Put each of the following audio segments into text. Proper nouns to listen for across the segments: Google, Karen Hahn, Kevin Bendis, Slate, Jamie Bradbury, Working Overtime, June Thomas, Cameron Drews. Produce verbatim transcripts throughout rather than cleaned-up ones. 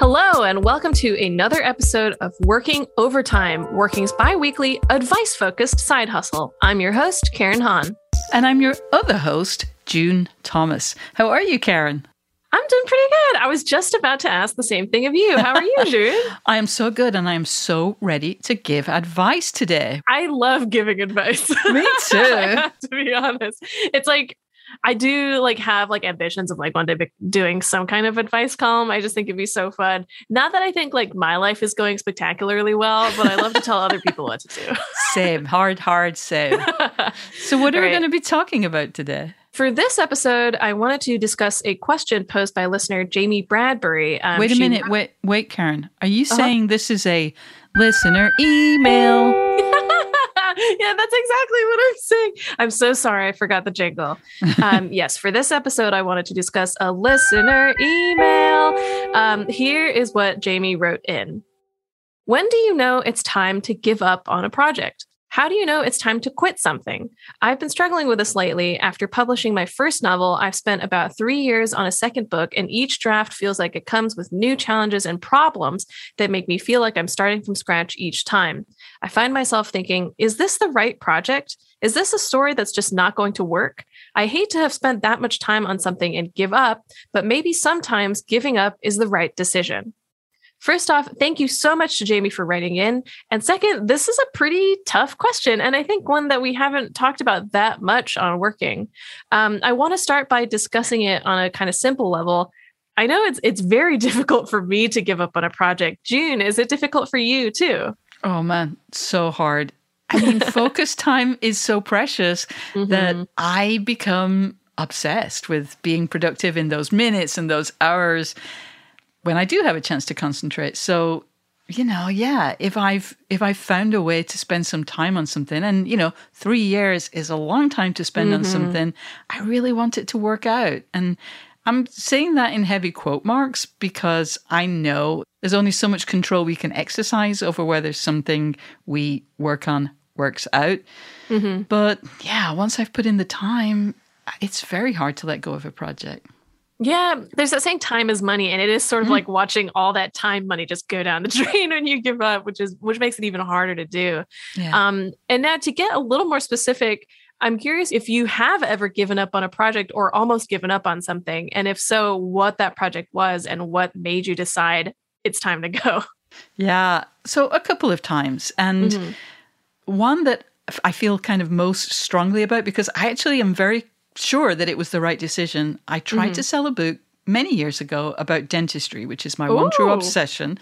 Hello, and welcome to another episode of Working Overtime, Working's bi-weekly advice-focused side hustle. I'm your host, Karen Hahn. And I'm your other host, June Thomas. How are you, Karen? I'm doing pretty good. I was just about to ask the same thing of you. How are you, June? I am so good, and I am so ready to give advice today. I love giving advice. Me too. I have to be honest. It's like... I do like have like ambitions of like one day be- doing some kind of advice column. I just think it'd be so fun. Not that I think like my life is going spectacularly well, but I love to tell other people what to do. Same. Hard, hard, same. So what are right. we going to be talking about today? For this episode, I wanted to discuss a question posed by listener Jamie Bradbury. Um, wait a she- minute. Wait, wait, Karen. Are you uh-huh. saying this is a listener email? Yeah, that's exactly what I'm saying. I'm so sorry. I forgot the jingle. Um, yes, for this episode, I wanted to discuss a listener email. Um, here is what Jamie wrote in. When do you know it's time to give up on a project? How do you know it's time to quit something? I've been struggling with this lately. After publishing my first novel, I've spent about three years on a second book, and each draft feels like it comes with new challenges and problems that make me feel like I'm starting from scratch each time. I find myself thinking, is this the right project? Is this a story that's just not going to work? I hate to have spent that much time on something and give up, but maybe sometimes giving up is the right decision. First off, thank you so much to Jamie for writing in. And second, this is a pretty tough question, and I think one that we haven't talked about that much on Working. Um, I want to start by discussing it on a kind of simple level. I know it's it's very difficult for me to give up on a project. June, is it difficult for you too? Oh man, so hard. I mean, focus time is so precious mm-hmm. that I become obsessed with being productive in those minutes and those hours when I do have a chance to concentrate. So, you know, yeah, if I've if I've found a way to spend some time on something, and, you know, three years is a long time to spend mm-hmm. on something, I really want it to work out. And I'm saying that in heavy quote marks because I know there's only so much control we can exercise over whether something we work on works out. Mm-hmm. But yeah, once I've put in the time, it's very hard to let go of a project. Yeah, there's that saying time is money, and it is sort of mm. like watching all that time money just go down the drain when you give up, which is which makes it even harder to do. Yeah. Um, and now to get a little more specific, I'm curious if you have ever given up on a project or almost given up on something, and if so, what that project was and what made you decide it's time to go. Yeah, so a couple of times, and mm-hmm. one that I feel kind of most strongly about because I actually am very sure that it was the right decision. I tried mm-hmm. to sell a book many years ago about dentistry, which is my Ooh. one true obsession.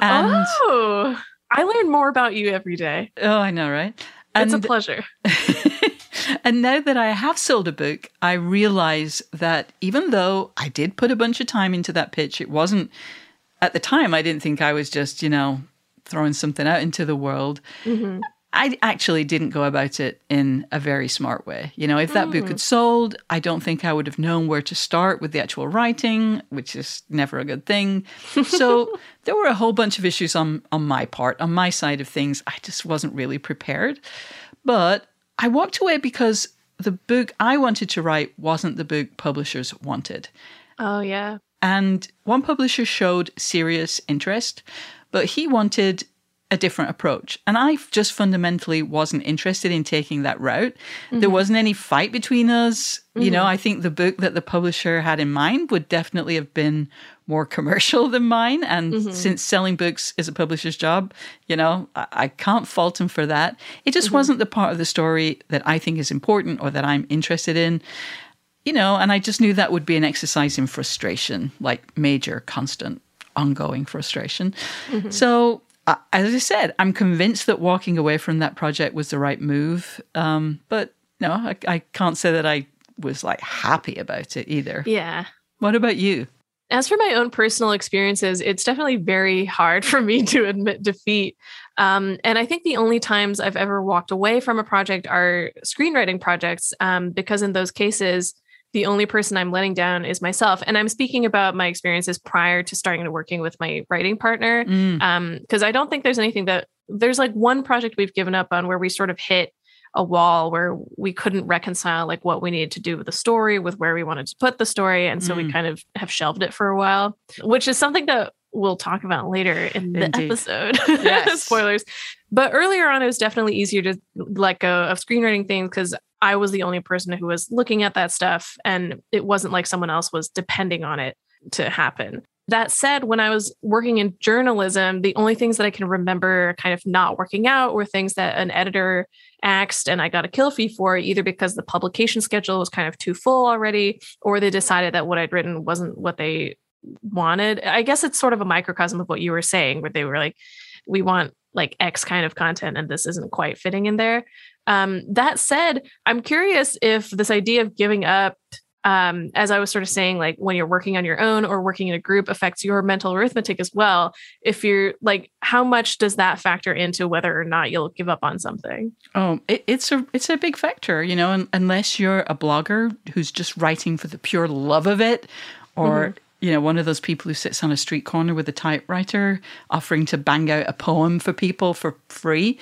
And oh, I learn more about you every day. Oh, I know, right? And, it's a pleasure. And now that I have sold a book, I realize that even though I did put a bunch of time into that pitch, it wasn't, at the time, I didn't think I was just, you know, throwing something out into the world. Mm-hmm. I actually didn't go about it in a very smart way. You know, if that mm. book had sold, I don't think I would have known where to start with the actual writing, which is never a good thing. So there were a whole bunch of issues on, on my part, on my side of things. I just wasn't really prepared. But I walked away because the book I wanted to write wasn't the book publishers wanted. Oh, yeah. And one publisher showed serious interest, but he wanted a different approach. And I just fundamentally wasn't interested in taking that route. Mm-hmm. There wasn't any fight between us. Mm-hmm. You know, I think the book that the publisher had in mind would definitely have been more commercial than mine. And mm-hmm. since selling books is a publisher's job, you know, I, I can't fault him for that. It just mm-hmm. wasn't the part of the story that I think is important or that I'm interested in. You know, and I just knew that would be an exercise in frustration, like major, constant, ongoing frustration. Mm-hmm. So as I said, I'm convinced that walking away from that project was the right move. Um, but no, I, I can't say that I was like happy about it either. Yeah. What about you? As for my own personal experiences, it's definitely very hard for me to admit defeat. Um, and I think the only times I've ever walked away from a project are screenwriting projects, um, because in those cases, the only person I'm letting down is myself. And I'm speaking about my experiences prior to starting to working with my writing partner, mm. um, 'cause I don't think there's anything that there's like one project we've given up on where we sort of hit a wall where we couldn't reconcile like what we needed to do with the story with where we wanted to put the story. And so mm. we kind of have shelved it for a while, which is something that we'll talk about later in the Indeed. episode. Yes. Spoilers. But earlier on, it was definitely easier to let go of screenwriting things because I was the only person who was looking at that stuff. And it wasn't like someone else was depending on it to happen. That said, when I was working in journalism, the only things that I can remember kind of not working out were things that an editor axed and I got a kill fee for, either because the publication schedule was kind of too full already, or they decided that what I'd written wasn't what they wanted. I guess it's sort of a microcosm of what you were saying, where they were like, we want like X kind of content and this isn't quite fitting in there. Um, that said, I'm curious if this idea of giving up, Um, as I was sort of saying, like when you're working on your own or working in a group affects your mental arithmetic as well. If you're like, how much does that factor into whether or not you'll give up on something? Oh, it, it's a it's a big factor, you know, un- unless you're a blogger who's just writing for the pure love of it, or, mm-hmm. you know, one of those people who sits on a street corner with a typewriter offering to bang out a poem for people for free.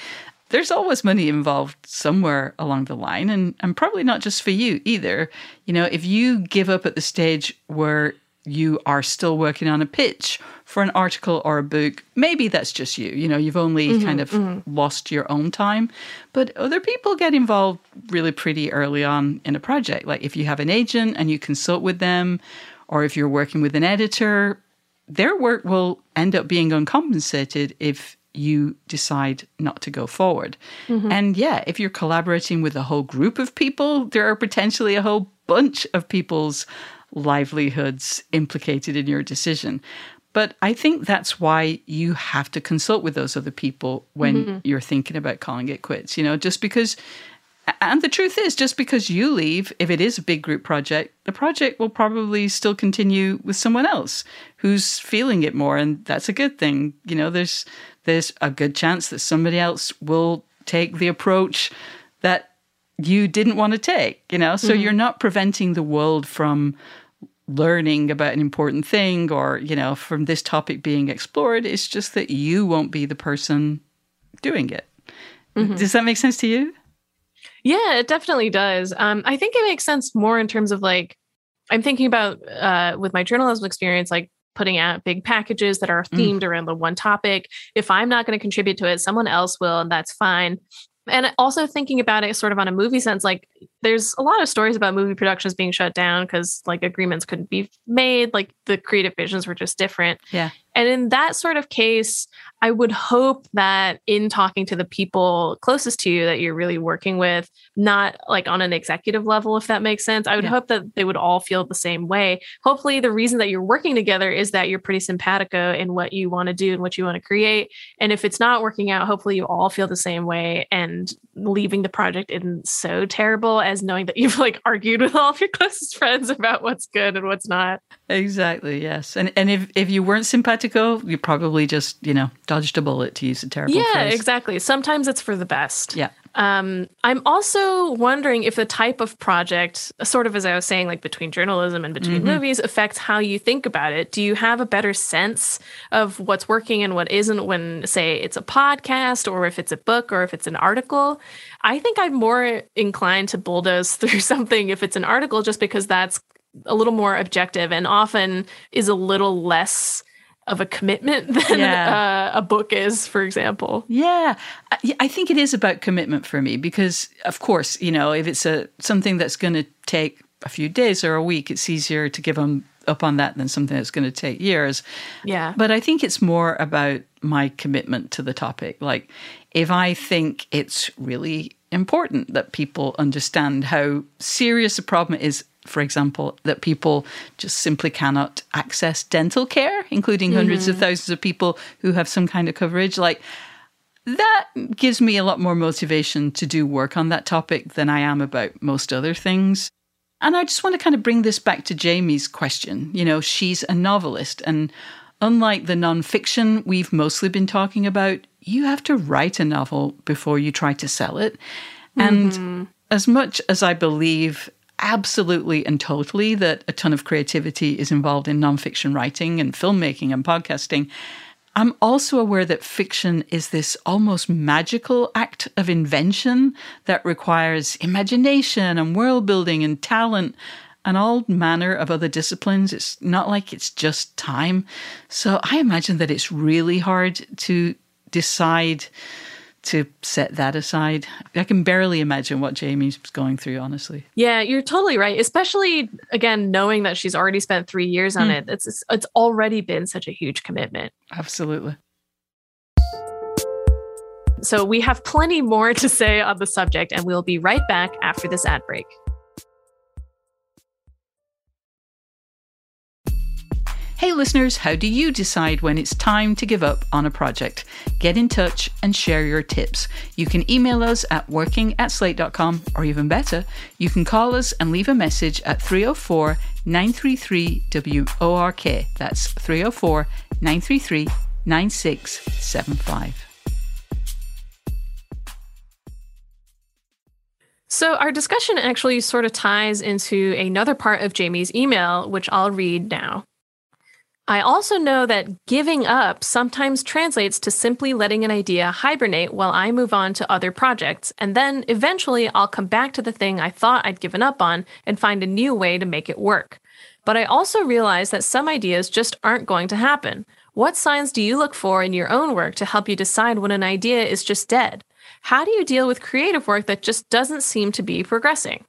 There's always money involved somewhere along the line, and, and probably not just for you either. You know, if you give up at the stage where you are still working on a pitch for an article or a book, maybe that's just you. You know, you've only mm-hmm, kind of mm-hmm. lost your own time. But other people get involved really pretty early on in a project. Like if you have an agent and you consult with them, or if you're working with an editor, their work will end up being uncompensated if you decide not to go forward. Mm-hmm. And yeah, if you're collaborating with a whole group of people, there are potentially a whole bunch of people's livelihoods implicated in your decision. But I think that's why you have to consult with those other people when mm-hmm. you're thinking about calling it quits. You know, just because, and the truth is, just because you leave, if it is a big group project, the project will probably still continue with someone else who's feeling it more. And that's a good thing. You know, there's there's a good chance that somebody else will take the approach that you didn't want to take, you know? So mm-hmm. you're not preventing the world from learning about an important thing or, you know, from this topic being explored. It's just that you won't be the person doing it. Mm-hmm. Does that make sense to you? Yeah, it definitely does. Um, I think it makes sense more in terms of like, I'm thinking about uh, with my journalism experience, like, putting out big packages that are themed mm. around the one topic. If I'm not going to contribute to it, someone else will, and that's fine. And also thinking about it sort of on a movie sense, like there's a lot of stories about movie productions being shut down because like agreements couldn't be made, like the creative visions were just different. Yeah. And in that sort of case, I would hope that in talking to the people closest to you that you're really working with, not like on an executive level, if that makes sense. I would yeah. hope that they would all feel the same way. Hopefully the reason that you're working together is that you're pretty simpatico in what you want to do and what you want to create. And if it's not working out, hopefully you all feel the same way, and leaving the project isn't so terrible as knowing that you've like argued with all of your closest friends about what's good and what's not. Exactly. Yes. And and if, if you weren't simpatico, you probably just, you know, dodged a bullet, to use a terrible yeah, phrase. Yeah, exactly. Sometimes it's for the best. Yeah. Um, I'm also wondering if the type of project, sort of as I was saying, like between journalism and between mm-hmm. movies, affects how you think about it. Do you have a better sense of what's working and what isn't when, say, it's a podcast, or if it's a book, or if it's an article? I think I'm more inclined to bulldoze through something if it's an article, just because that's a little more objective and often is a little less of a commitment than yeah. uh, a book is, for example. Yeah. I, I think it is about commitment for me because, of course, you know, if it's a something that's going to take a few days or a week, it's easier to give on, up on that than something that's going to take years. Yeah. But I think it's more about my commitment to the topic. Like, if I think it's really important that people understand how serious a problem is, for example, that people just simply cannot access dental care, including hundreds mm-hmm. of thousands of people who have some kind of coverage. Like, that gives me a lot more motivation to do work on that topic than I am about most other things. And I just want to kind of bring this back to Jamie's question. You know, she's a novelist, and unlike the nonfiction we've mostly been talking about, you have to write a novel before you try to sell it. And mm-hmm. as much as I believe absolutely and totally that a ton of creativity is involved in nonfiction writing and filmmaking and podcasting, I'm also aware that fiction is this almost magical act of invention that requires imagination and world building and talent and all manner of other disciplines. It's not like it's just time. So I imagine that it's really hard to decide to set that aside. I can barely imagine what Jamie's going through, honestly. Yeah, you're totally right. Especially, again, knowing that she's already spent three years on mm. it. It's it's already been such a huge commitment. Absolutely. So we have plenty more to say on the subject, and we'll be right back after this ad break. Hey listeners, how do you decide when it's time to give up on a project? Get in touch and share your tips. You can email us at working at slate dot com, or even better, you can call us and leave a message at three oh four, nine three three, W O R K. That's three oh four, nine three three, nine six seven five. So our discussion actually sort of ties into another part of Jamie's email, which I'll read now. I also know that giving up sometimes translates to simply letting an idea hibernate while I move on to other projects, and then eventually I'll come back to the thing I thought I'd given up on and find a new way to make it work. But I also realize that some ideas just aren't going to happen. What signs do you look for in your own work to help you decide when an idea is just dead? How do you deal with creative work that just doesn't seem to be progressing?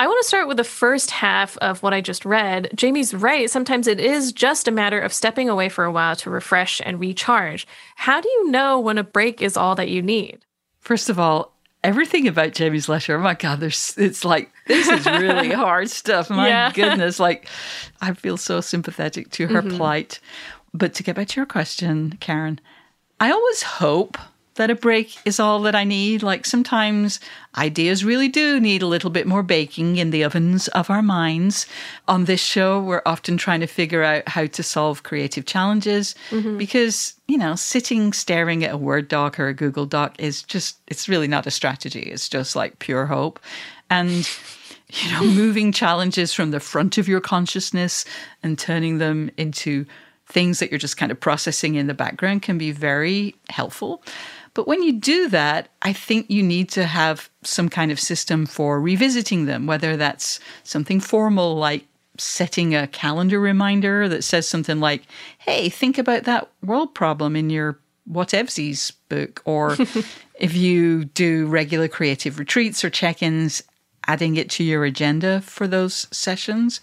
I want to start with the first half of what I just read. Jamie's right. Sometimes it is just a matter of stepping away for a while to refresh and recharge. How do you know when a break is all that you need? First of all, everything about Jamie's letter, oh my God, there's, it's like, this is really hard stuff. My yeah. goodness. Like, I feel so sympathetic to her mm-hmm. plight. But to get back to your question, Karen, I always hope that a break is all that I need. Like, sometimes ideas really do need a little bit more baking in the ovens of our minds. On this show, we're often trying to figure out how to solve creative challenges mm-hmm. because, you know, sitting staring at a Word doc or a Google doc is just, it's really not a strategy. It's just like pure hope. And, you know, moving challenges from the front of your consciousness and turning them into things that you're just kind of processing in the background can be very helpful. But when you do that, I think you need to have some kind of system for revisiting them, whether that's something formal like setting a calendar reminder that says something like, hey, think about that world problem in your whatevsies book. Or if you do regular creative retreats or check-ins, adding it to your agenda for those sessions.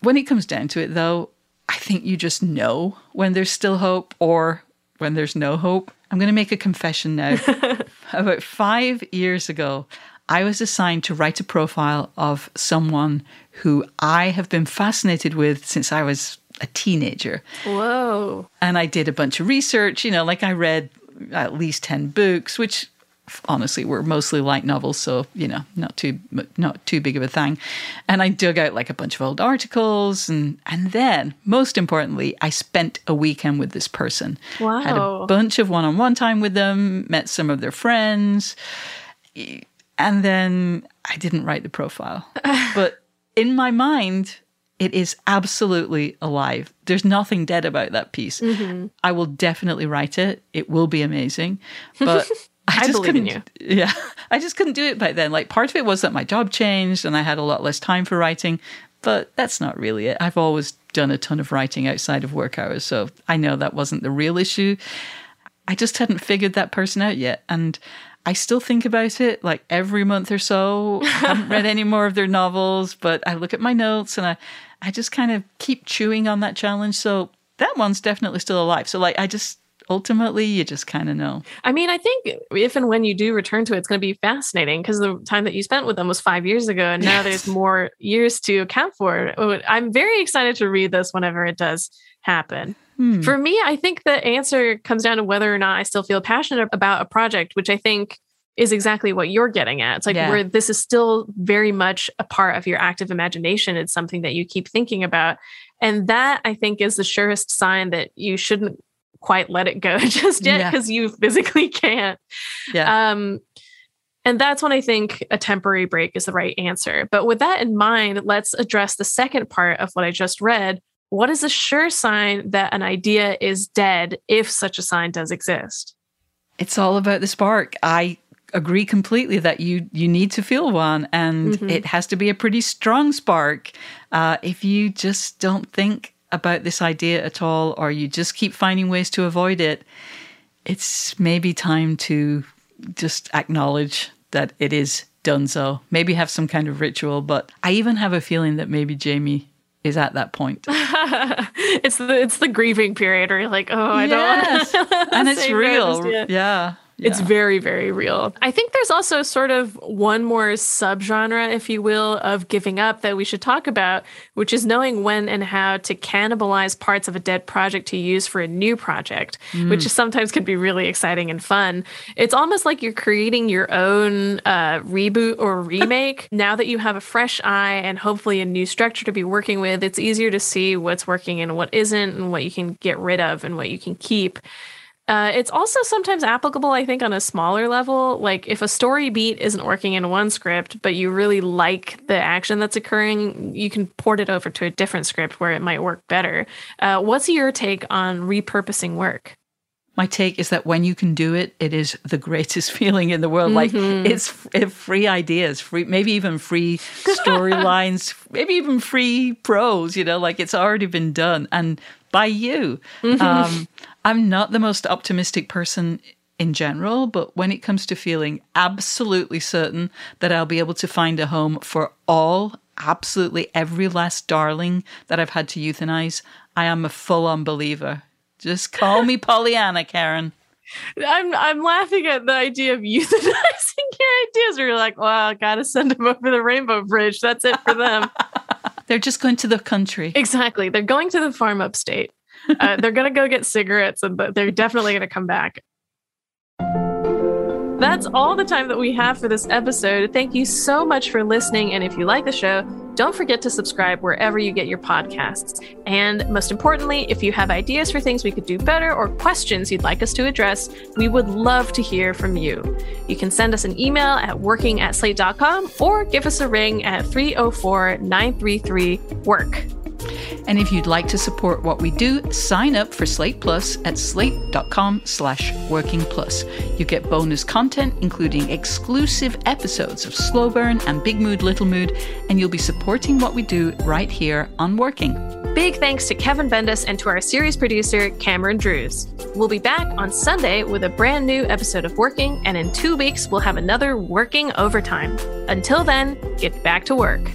When it comes down to it, though, I think you just know when there's still hope or when there's no hope. I'm going to make a confession now. About five years ago, I was assigned to write a profile of someone who I have been fascinated with since I was a teenager. Whoa. And I did a bunch of research, you know, like I read at least ten books, which honestly were mostly light novels, so, you know, not too not too big of a thing. And I dug out like a bunch of old articles, and and then, most importantly, I spent a weekend with this person. Wow. Had a bunch of one-on-one time with them, met some of their friends, and then I didn't write the profile. But in my mind, it is absolutely alive. There's nothing dead about that piece. Mm-hmm. I will definitely write it. It will be amazing. But I, I just believe couldn't, in you. Yeah, I just couldn't do it back then. Like, part of it was that my job changed and I had a lot less time for writing, but that's not really it. I've always done a ton of writing outside of work hours, so I know that wasn't the real issue. I just hadn't figured that person out yet, and I still think about it like every month or so. I haven't read any more of their novels, but I look at my notes and I, I just kind of keep chewing on that challenge. So that one's definitely still alive. So like, I just... ultimately, you just kind of know. I mean, I think if and when you do return to it, it's going to be fascinating because the time that you spent with them was five years ago, and now yes. there's more years to account for. I'm very excited to read this whenever it does happen. Hmm. For me, I think the answer comes down to whether or not I still feel passionate about a project, which I think is exactly what you're getting at. It's like yeah. where this is still very much a part of your active imagination. It's something that you keep thinking about. And that, I think, is the surest sign that you shouldn't quite let it go just yet because yeah. you physically can't. Yeah. Um, and that's when I think a temporary break is the right answer. But with that in mind, let's address the second part of what I just read. What is a sure sign that an idea is dead if such a sign does exist? It's all about the spark. I agree completely that you you need to feel one, and mm-hmm. it has to be a pretty strong spark. Uh, if you just don't think about this idea at all, or you just keep finding ways to avoid it, it's maybe time to just acknowledge that it is done so. Maybe have some kind of ritual, but I even have a feeling that maybe Jamie is at that point. it's the it's the grieving period where you're like, oh, I yes. don't want to. And it's real. Yeah. yeah. It's very, very real. I think there's also sort of one more subgenre, if you will, of giving up that we should talk about, which is knowing when and how to cannibalize parts of a dead project to use for a new project, mm. which sometimes can be really exciting and fun. It's almost like you're creating your own uh, reboot or remake. Now that you have a fresh eye and hopefully a new structure to be working with, it's easier to see what's working and what isn't and what you can get rid of and what you can keep. Uh, it's also sometimes applicable, I think, on a smaller level. Like if a story beat isn't working in one script, but you really like the action that's occurring, you can port it over to a different script where it might work better. Uh, what's your take on repurposing work? My take is that when you can do it, it is the greatest feeling in the world. Mm-hmm. Like it's f- free ideas, free, maybe even free storylines, maybe even free prose, you know, like it's already been done and by you. Mm-hmm. Um, I'm not the most optimistic person in general, but when it comes to feeling absolutely certain that I'll be able to find a home for all, absolutely every last darling that I've had to euthanize, I am a full-on believer. Just call me Pollyanna, Karen. I'm I'm laughing at the idea of euthanizing your ideas where you're like, wow, I gotta send them over the rainbow bridge. That's it for them. They're just going to the country. Exactly. They're going to the farm upstate. Uh, they're going to go get cigarettes, and they're definitely going to come back. That's all the time that we have for this episode. Thank you so much for listening. And if you like the show, don't forget to subscribe wherever you get your podcasts. And most importantly, if you have ideas for things we could do better or questions you'd like us to address, we would love to hear from you. You can send us an email at working at slate dot com or give us a ring at three oh four, nine three three, work. And if you'd like to support what we do, sign up for Slate Plus at slate dot com slash working plus. You get bonus content, including exclusive episodes of Slow Burn and Big Mood, Little Mood, and you'll be supporting what we do right here on Working. Big thanks to Kevin Bendis and to our series producer, Cameron Drews. We'll be back on Sunday with a brand new episode of Working, and in two weeks, we'll have another Working Overtime. Until then, get back to work.